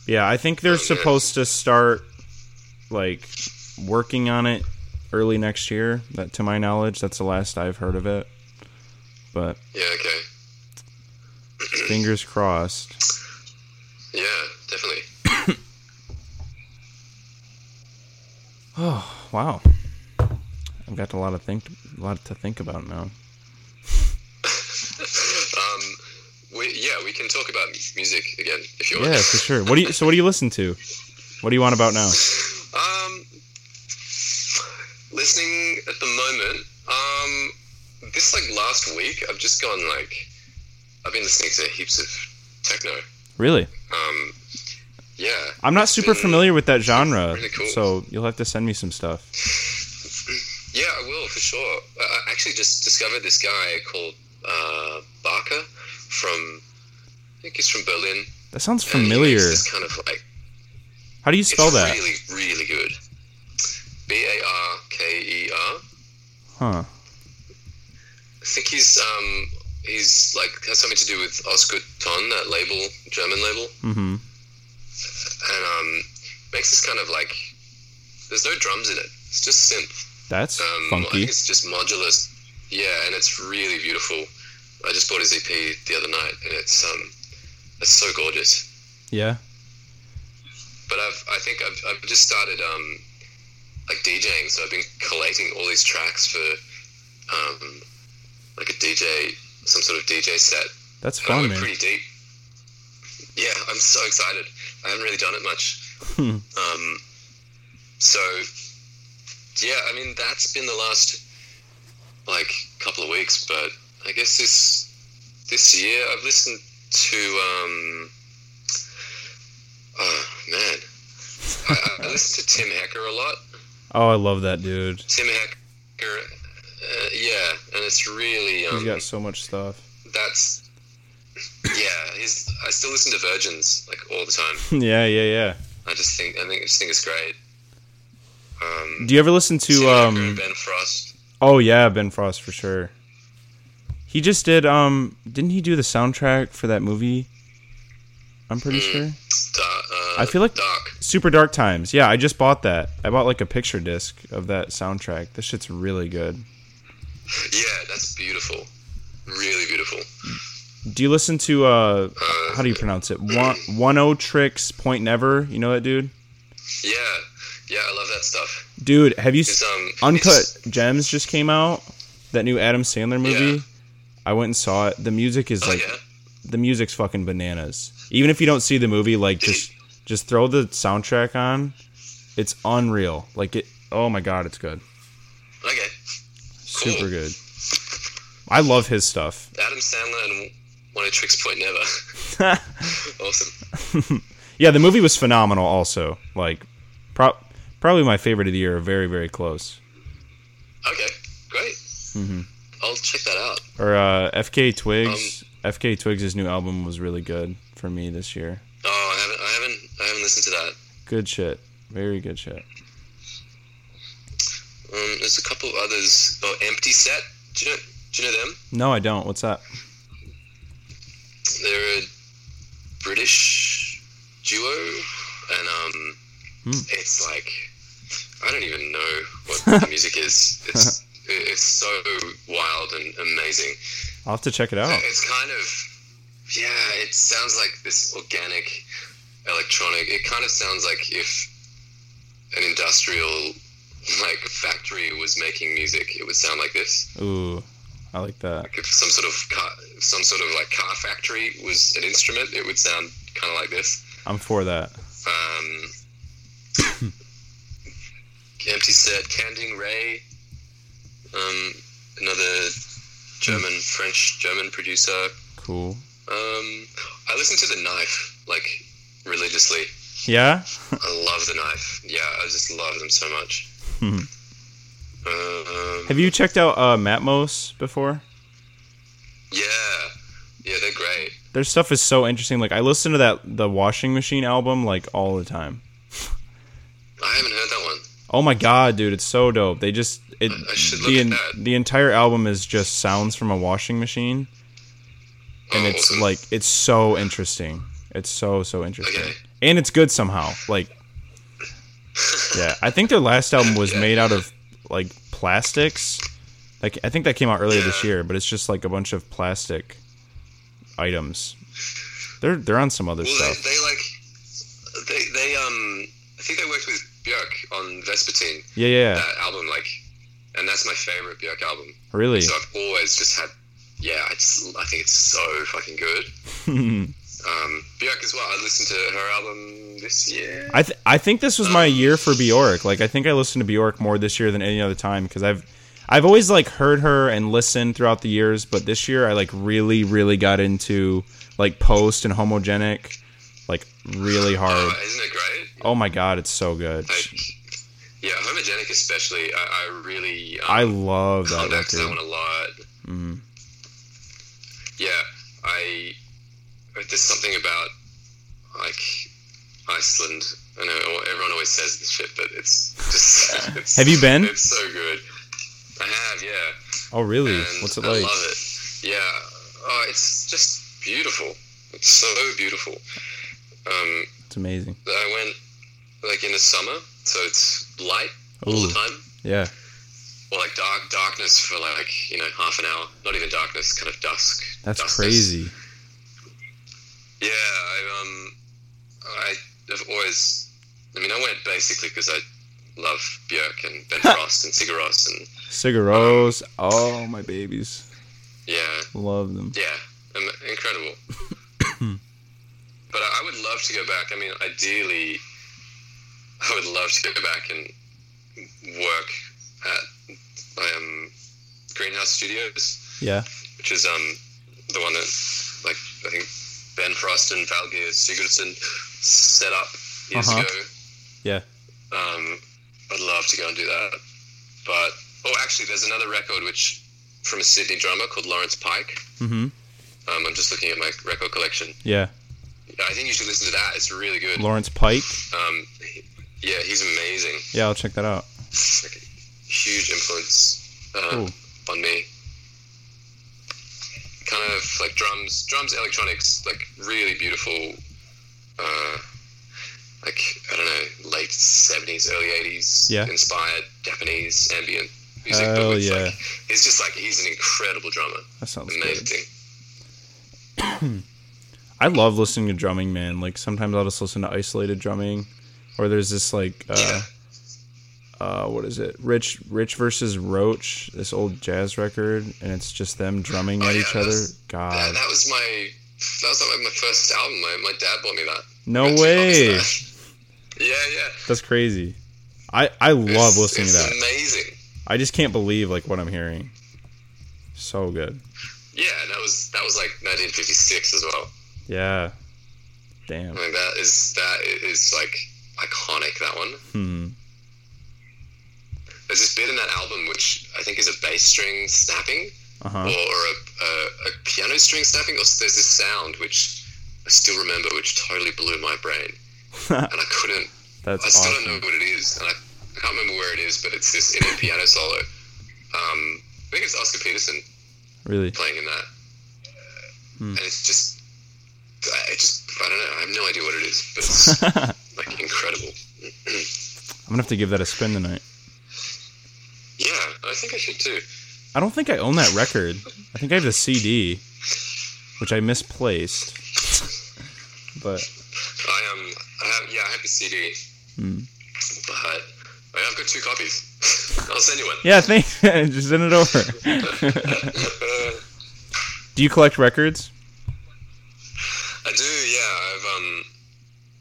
Yeah, I think they're um, supposed yeah. to start, like, working on it early next year. That, to my knowledge, that's the last I've heard of it. But... Yeah, okay. Fingers crossed. Yeah, definitely. Oh, wow. I've got a lot of think, a lot to think about now. um, we, yeah, we can talk about music again if you want. Yeah, for sure. What do you? So, what do you listen to? What do you want about now? Um, listening at the moment. Um, this like last week, I've just gone like, I've been listening to heaps of techno. Really? Um, yeah. I'm not super been, familiar with that genre, really cool. So you'll have to send me some stuff. Yeah, I will, for sure. I actually just discovered this guy called uh, Barker from, I think he's from Berlin. That sounds familiar. It's kind of like... How do you spell that? Really, really good. B A R K E R. Huh. I think he's, um, he's like, has something to do with Oscar Ton, that label, German label. Mm-hmm. And um, makes this kind of like, there's no drums in it. It's just synth. That's um, funky. I think it's just modular. Yeah, and it's really beautiful. I just bought his E P the other night, and it's um, it's so gorgeous. Yeah. But I've, I think I've, I've just started um, like DJing, so I've been collating all these tracks for um, like a D J, some sort of D J set. That's fun, man. I went pretty deep. Yeah, I'm so excited. I haven't really done it much. um, so. Yeah, I mean, that's been the last, like, couple of weeks, but I guess this this year I've listened to, um, oh, man, I, I listen to Tim Hecker a lot. Oh, I love that dude. Tim Hecker, uh, yeah, and it's really, um... He's got so much stuff. That's, yeah, he's, I still listen to Virgins, like, all the time. yeah, yeah, yeah. I just think, I think, I just think it's great. Um, Do you ever listen to um, Ben Frost? Oh yeah, Ben Frost for sure. He just did. Um, didn't he do the soundtrack for that movie? I'm pretty mm, sure. Da- uh, I feel like dark. Super Dark Times. Yeah, I just bought that. I bought like a picture disc of that soundtrack. This shit's really good. Yeah, that's beautiful. Really beautiful. Do you listen to uh? uh how do you pronounce it? Oneohtrix Point Never. You know that dude? Yeah. Yeah, I love that stuff. Dude, have you seen um, Uncut Gems just came out? That new Adam Sandler movie? Yeah. I went and saw it. The music is oh, like... Yeah. The music's fucking bananas. Even if you don't see the movie, like, Did just you? just throw the soundtrack on. It's unreal. Like, it... Oh, my God, it's good. Okay. Super cool. good. I love his stuff. Adam Sandler and Oneohtrix Point Never. Awesome. Yeah, the movie was phenomenal also. Like, pro... Probably my favorite of the year. Very, very close. Okay, great. Mm-hmm. I'll check that out. Or uh, F K A Twigs. Um, F K A Twigs' new album was really good for me this year. Oh, I haven't, I haven't, I haven't listened to that. Good shit. Very good shit. Um, there's a couple others. Oh, Empty Set. Do you know? Do you know them? No, I don't. What's that? They're a British duo, and um. It's like, I don't even know what the music is. It's it's so wild and amazing. I'll have to check it out. It's kind of, yeah, it sounds like this organic, electronic. It kind of sounds like if an industrial, like, factory was making music, it would sound like this. Ooh, I like that. Like if some sort of car, some sort of, like, car factory was an instrument, it would sound kind of like this. I'm for that. Um... Empty Set, Kanding Ray, um, another German, French, German producer. Cool. Um, I listen to The Knife, like, religiously. Yeah? I love The Knife. Yeah, I just love them so much. Hmm. Uh, um, Have you checked out uh, Matmos before? Yeah. Yeah, they're great. Their stuff is so interesting. Like, I listen to that the Washing Machine album, like, all the time. I haven't heard that one. Oh, my God, dude. It's so dope. They just... It, I should look the, at that. The entire album is just sounds from a washing machine. And oh, it's, awesome. Like, it's so interesting. It's so, so interesting. Okay. And it's good somehow. Like, yeah. I think their last album was yeah. made out of, like, plastics. Like, I think that came out earlier yeah. this year, but it's just, like, a bunch of plastic items. They're they're on some other well, stuff. They, they, like, they, they, um, I think they worked with Björk on Vespertine. Yeah, yeah. That album, like, and that's my favorite Björk album. Really? So I've always just had, yeah, I, just, I think it's so fucking good. um, Björk as well. I listened to her album this year. I th- I think this was um, my year for Björk. Like, I think I listened to Björk more this year than any other time because I've I've always, like, heard her and listened throughout the years, but this year I, like, really, really got into, like, Post and Homogenic, like, really hard. Uh, isn't it great? Oh, my God, it's so good. I- Yeah, Homogenic especially. I, I really. Um, I love that record. That one a lot. Mm-hmm. Yeah, I. There's something about like Iceland. I know everyone always says this shit, but it's just. It's, have you been? It's so good. I have, yeah. Oh really? And what's it like? I love it. Yeah, oh, it's just beautiful. It's so beautiful. Um, it's amazing. I went. Like in the summer, so it's light all Ooh, the time. Yeah. Or like dark darkness for like, you know, half an hour. Not even darkness, kind of dusk. That's duskness. Crazy. Yeah, I um, I have always. I mean, I went basically because I love Björk and Ben Frost and Sigur Rós and Sigur Rós. Um, oh my babies. Yeah. Love them. Yeah, incredible. But I would love to go back. I mean, ideally. I would love to go back and work at um, Greenhouse Studios. Yeah. Which is um the one that, like, I think Ben Frost and Valgeir Sigurdsson set up years uh-huh. ago. Yeah. Um, I'd love to go and do that. But, oh, actually, there's another record which from a Sydney drummer called Lawrence Pike. Mm-hmm. Um, I'm just looking at my record collection. Yeah. I think you should listen to that. It's really good. Lawrence Pike? Um. Yeah, he's amazing. Yeah, I'll check that out. Like a huge influence uh, on me. Kind of like drums, drums, electronics, like really beautiful. Uh, like I don't know, late seventies, early eighties, yeah. inspired Japanese ambient music. Hell but it's yeah! Like, it's just like he's an incredible drummer. That sounds amazing. I love listening to drumming, man. Like sometimes I'll just listen to isolated drumming. Or there's this, like, uh, yeah. uh, what is it? Rich Rich versus Roach, this old jazz record, and it's just them drumming oh, at yeah, each other. Was, God. That, that was my that was like my first album. My, my dad bought me that. No way. That. Yeah, yeah. That's crazy. I, I love it's, listening it's to that. It's amazing. I just can't believe, like, what I'm hearing. So good. Yeah, that was, that was like, nineteen fifty-six as well. Yeah. Damn. Like, that is, that is, like... iconic, that one. Hmm. There's this bit in that album which I think is a bass string snapping uh-huh. or, or a, a, a piano string snapping. Or there's this sound which I still remember, which totally blew my brain, and I couldn't. That's I still awesome. Don't know what it is, and I, I can't remember where it is. But it's this in a piano solo. Um, I think it's Oscar Peterson, really playing in that, hmm. and it's just, it just I don't know. I have no idea what it is, but. It's, like incredible. I'm gonna have to give that a spin tonight. Yeah, I think I should too. I don't think I own that record. I think I have the C D, which I misplaced. But I um, I have yeah, I have the C D. Mm. But I've got two copies. I'll send you one. Yeah, thanks. Just send it over. Do you collect records? I do. Yeah, I've um.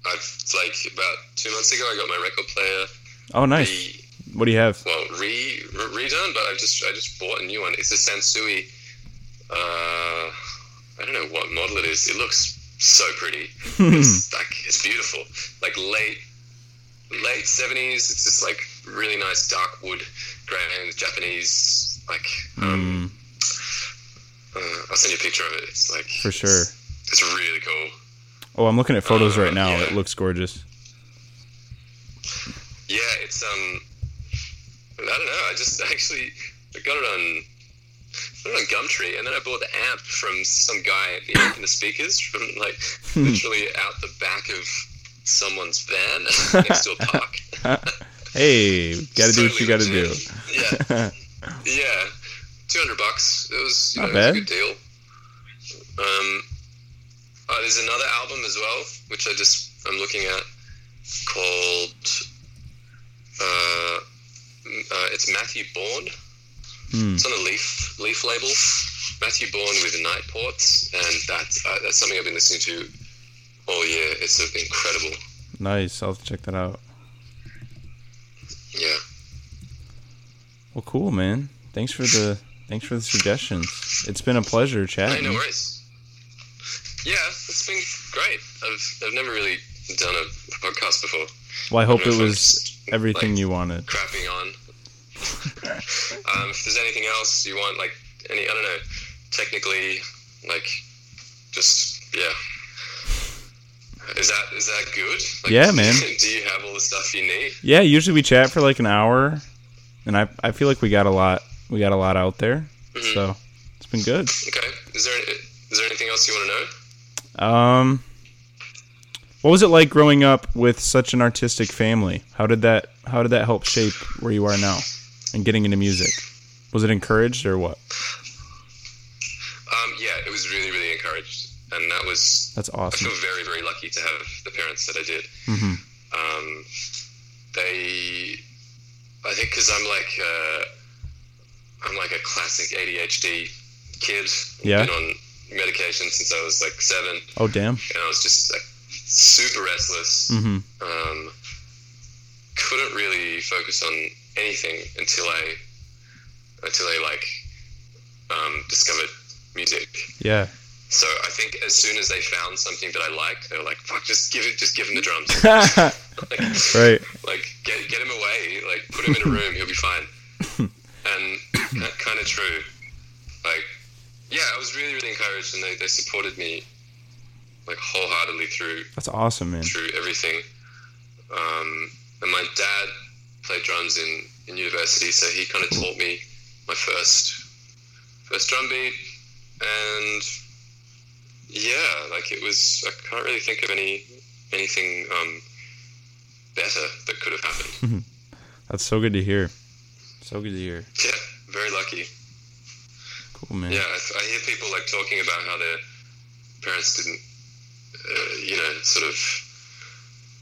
I've, like, about two months ago, I got my record player. Oh, nice. Re- what do you have? Well, re- re- redone, but I just I just bought a new one. It's a Sansui. Uh, I don't know what model it is. It looks so pretty. It's like, it's beautiful. Like late late seventies. It's just like really nice dark wood, grain, Japanese. Like um, mm. uh, I'll send you a picture of it. It's like for sure. It's, it's really cool. Oh, I'm looking at photos uh, right now. Yeah. It looks gorgeous. Yeah, it's um. I don't know. I just actually I got it on. I got it on Gumtree, and then I bought the amp from some guy. The amp and the speakers from like literally out the back of someone's van next to a park. Hey, gotta do totally what you gotta legit. do. Yeah, yeah. Two hundred bucks. It was, you know, it was a good deal. Um. Oh, there's another album as well, which I just I'm looking at, called uh, uh, it's Matthew Bourne. Mm. It's on a Leaf Leaf label. Matthew Bourne with Night Ports, and that's uh, that's something I've been listening to all year. It's incredible. Nice. I'll check that out. Yeah. Well, cool, man. Thanks for the thanks for the suggestions. It's been a pleasure chatting. Hey, no worries. Yeah, it's been great. I've I've never really done a podcast before. Well, I hope I it was everything like, you wanted. Crapping on. um, if there's anything else you want, like any, I don't know, technically, like, just yeah. Is that is that good? Like, yeah, man. Do you have all the stuff you need? Yeah, usually we chat for like an hour, and I I feel like we got a lot we got a lot out there, mm-hmm. so it's been good. Okay, is there is there anything else you want to know? Um, what was it like growing up with such an artistic family? How did that How did that help shape where you are now and getting into music? Was it encouraged or what? Um, yeah, it was really, really encouraged, and that was that's awesome. I feel very, very lucky to have the parents that I did. Mm-hmm. Um, they, I think, because I'm like, uh, I'm like a classic A D H D kid. Yeah. Been on medication since I was like seven. Oh damn! And I was just like super restless. Mm-hmm. Um, couldn't really focus on anything until I until I like um, discovered music. Yeah. So I think as soon as they found something that I liked, they were like, "Fuck, just give it, just give him the drums." like, right. Like get get him away. Like put him in a room. He'll be fine. And that's kind of true. Like. Yeah, I was really, really encouraged, and they, they supported me like wholeheartedly through. That's awesome, man. Through everything. Um, and my dad played drums in, in university, so he kind of taught me my first first drum beat, and yeah, like it was. I can't really think of any anything um, better that could have happened. That's so good to hear. So good to hear. Yeah, very lucky. Cool, man. Yeah, I, I hear people like talking about how their parents didn't, uh, you know, sort of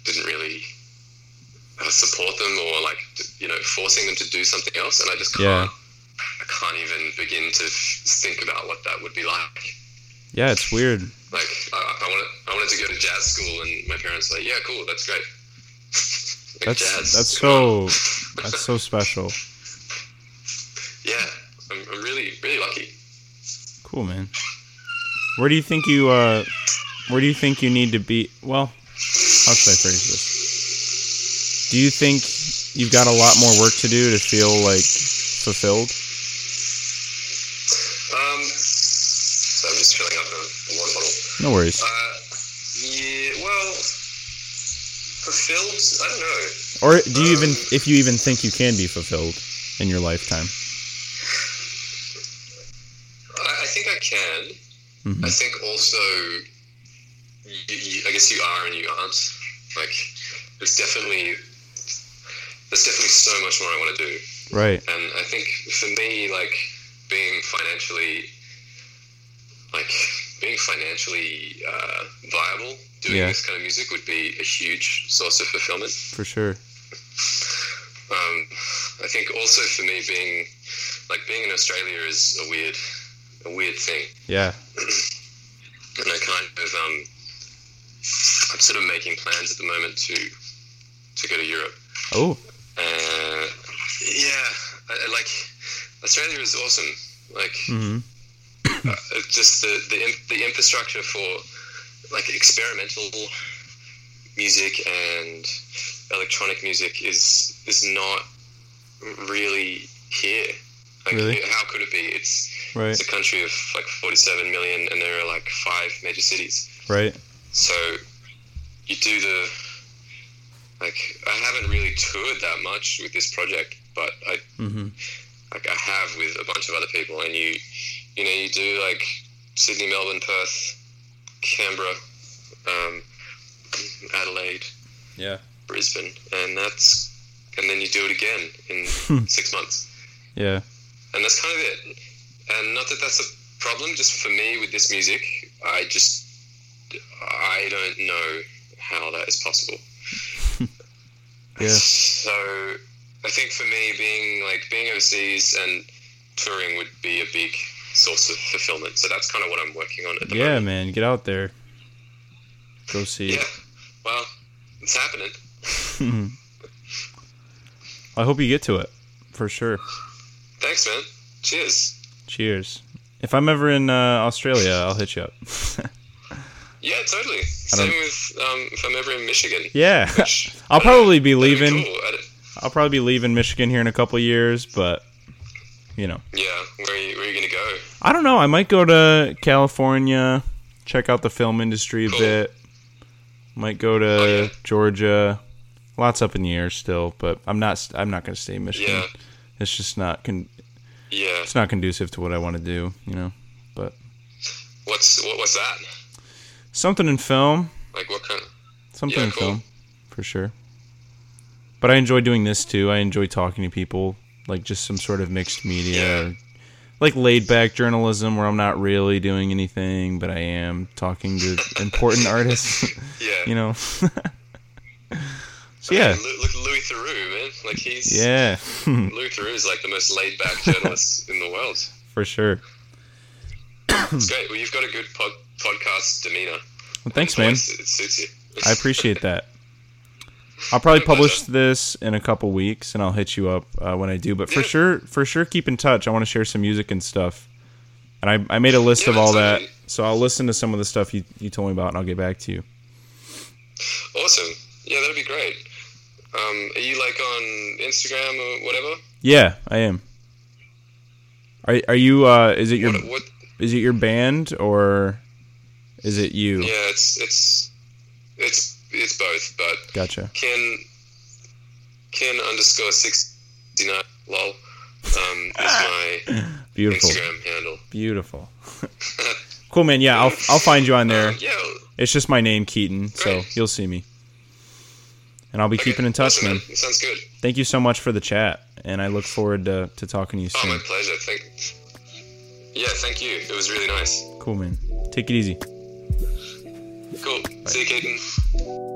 didn't really uh, support them or like, you know, forcing them to do something else. And I just can't, yeah. I can't even begin to think about what that would be like. Yeah, it's weird. Like, I, I wanted, I wanted to go to jazz school, and my parents were like, yeah, cool, that's great. like that's jazz, that's so, that's so special. Yeah. I'm really, really lucky. Cool, man. Where do you think you, uh, where do you think you need to be? Well, how should I phrase this? Do you think you've got a lot more work to do to feel like fulfilled? Um, so I'm just filling up a water bottle. No worries. Uh, yeah, well, fulfilled? I don't know. Or do you um, even, if you even think you can be fulfilled in your lifetime? Mm-hmm. I think also, you, you, I guess you are and you aren't. Like, there's definitely, there's definitely so much more I want to do. Right. And I think for me, like, being financially, like, being financially uh, viable, doing yeah. this kind of music would be a huge source of fulfillment. For sure. Um, I think also for me, being, like, being in Australia is a weird. A weird thing. Yeah. And I kind of um, I'm sort of making plans at the moment to to go to Europe. Oh. Uh, yeah. I, like Australia is awesome. Like, mm-hmm. uh, just the, the the infrastructure for like experimental music and electronic music is is not really here. Like, really? How could it be? It's right. It's a country of like forty-seven million, and there are like five major cities. Right. So you do the like. I haven't really toured that much with this project, but I mm-hmm. like I have with a bunch of other people. And you, you know, you do like Sydney, Melbourne, Perth, Canberra, um, Adelaide, yeah, Brisbane, and that's and then you do it again in six months. Yeah. And that's kind of it. And not that that's a problem, just for me with this music, I just, I don't know how that is possible. Yeah. So I think for me, being like being overseas and touring would be a big source of fulfillment. So that's kind of what I'm working on at the yeah, moment. Yeah, man, get out there. Go see. Yeah. Well, it's happening. I hope you get to it, for sure. Thanks, man. Cheers. Cheers. If I'm ever in uh, Australia, I'll hit you up. Yeah, totally. Same with um, if I'm ever in Michigan. Yeah, which, I'll probably be leaving. Be cool. I'll probably be leaving Michigan here in a couple of years, but you know. Yeah, where are you, where are you gonna go? I don't know. I might go to California, check out the film industry cool. a bit. Might go to oh, yeah. Georgia. Lots up in the air still, but I'm not. I'm not gonna stay in Michigan. Yeah. It's just not con- yeah. It's not conducive to what I want to do, you know. But what's what was that? Something in film. Like what kind? Of- Something yeah, in cool. film, for sure. But I enjoy doing this too. I enjoy talking to people, like just some sort of mixed media, yeah. or like laid back journalism where I'm not really doing anything, but I am talking to important artists. Yeah, you know. So yeah. I mean, look, look, Louis Theroux, man. Like he's yeah. Louis Theroux is like the most laid back journalist in the world. For sure. It's great. Well, you've got a good pod, podcast demeanor. Well, thanks, man. It suits you. I appreciate that. I'll probably My publish pleasure. This in a couple weeks, and I'll hit you up uh, when I do. But for yeah. sure, for sure, keep in touch. I want to share some music and stuff. And I, I made a list yeah, of all that, right. so I'll listen to some of the stuff you, you told me about, and I'll get back to you. Awesome. Yeah, that'd be great. Um, are you like on Instagram or whatever? Yeah, I am. Are are you? Uh, is it your? What, what? Is it your band or is it you? Yeah, it's it's it's it's both. But gotcha. Ken Ken underscore sixty nine lol um, is my Beautiful. Instagram handle. Beautiful. Cool, man. Yeah, I'll I'll find you on there. Um, yeah. It's just my name, Keaton. Great. So you'll see me. And I'll be okay. keeping in touch, awesome, man. man. Sounds good. Thank you so much for the chat, and I look forward to, to talking to you soon. Oh, my pleasure. Thank. Yeah, thank you. It was really nice. Cool, man. Take it easy. Cool. Bye. See you, Keaton.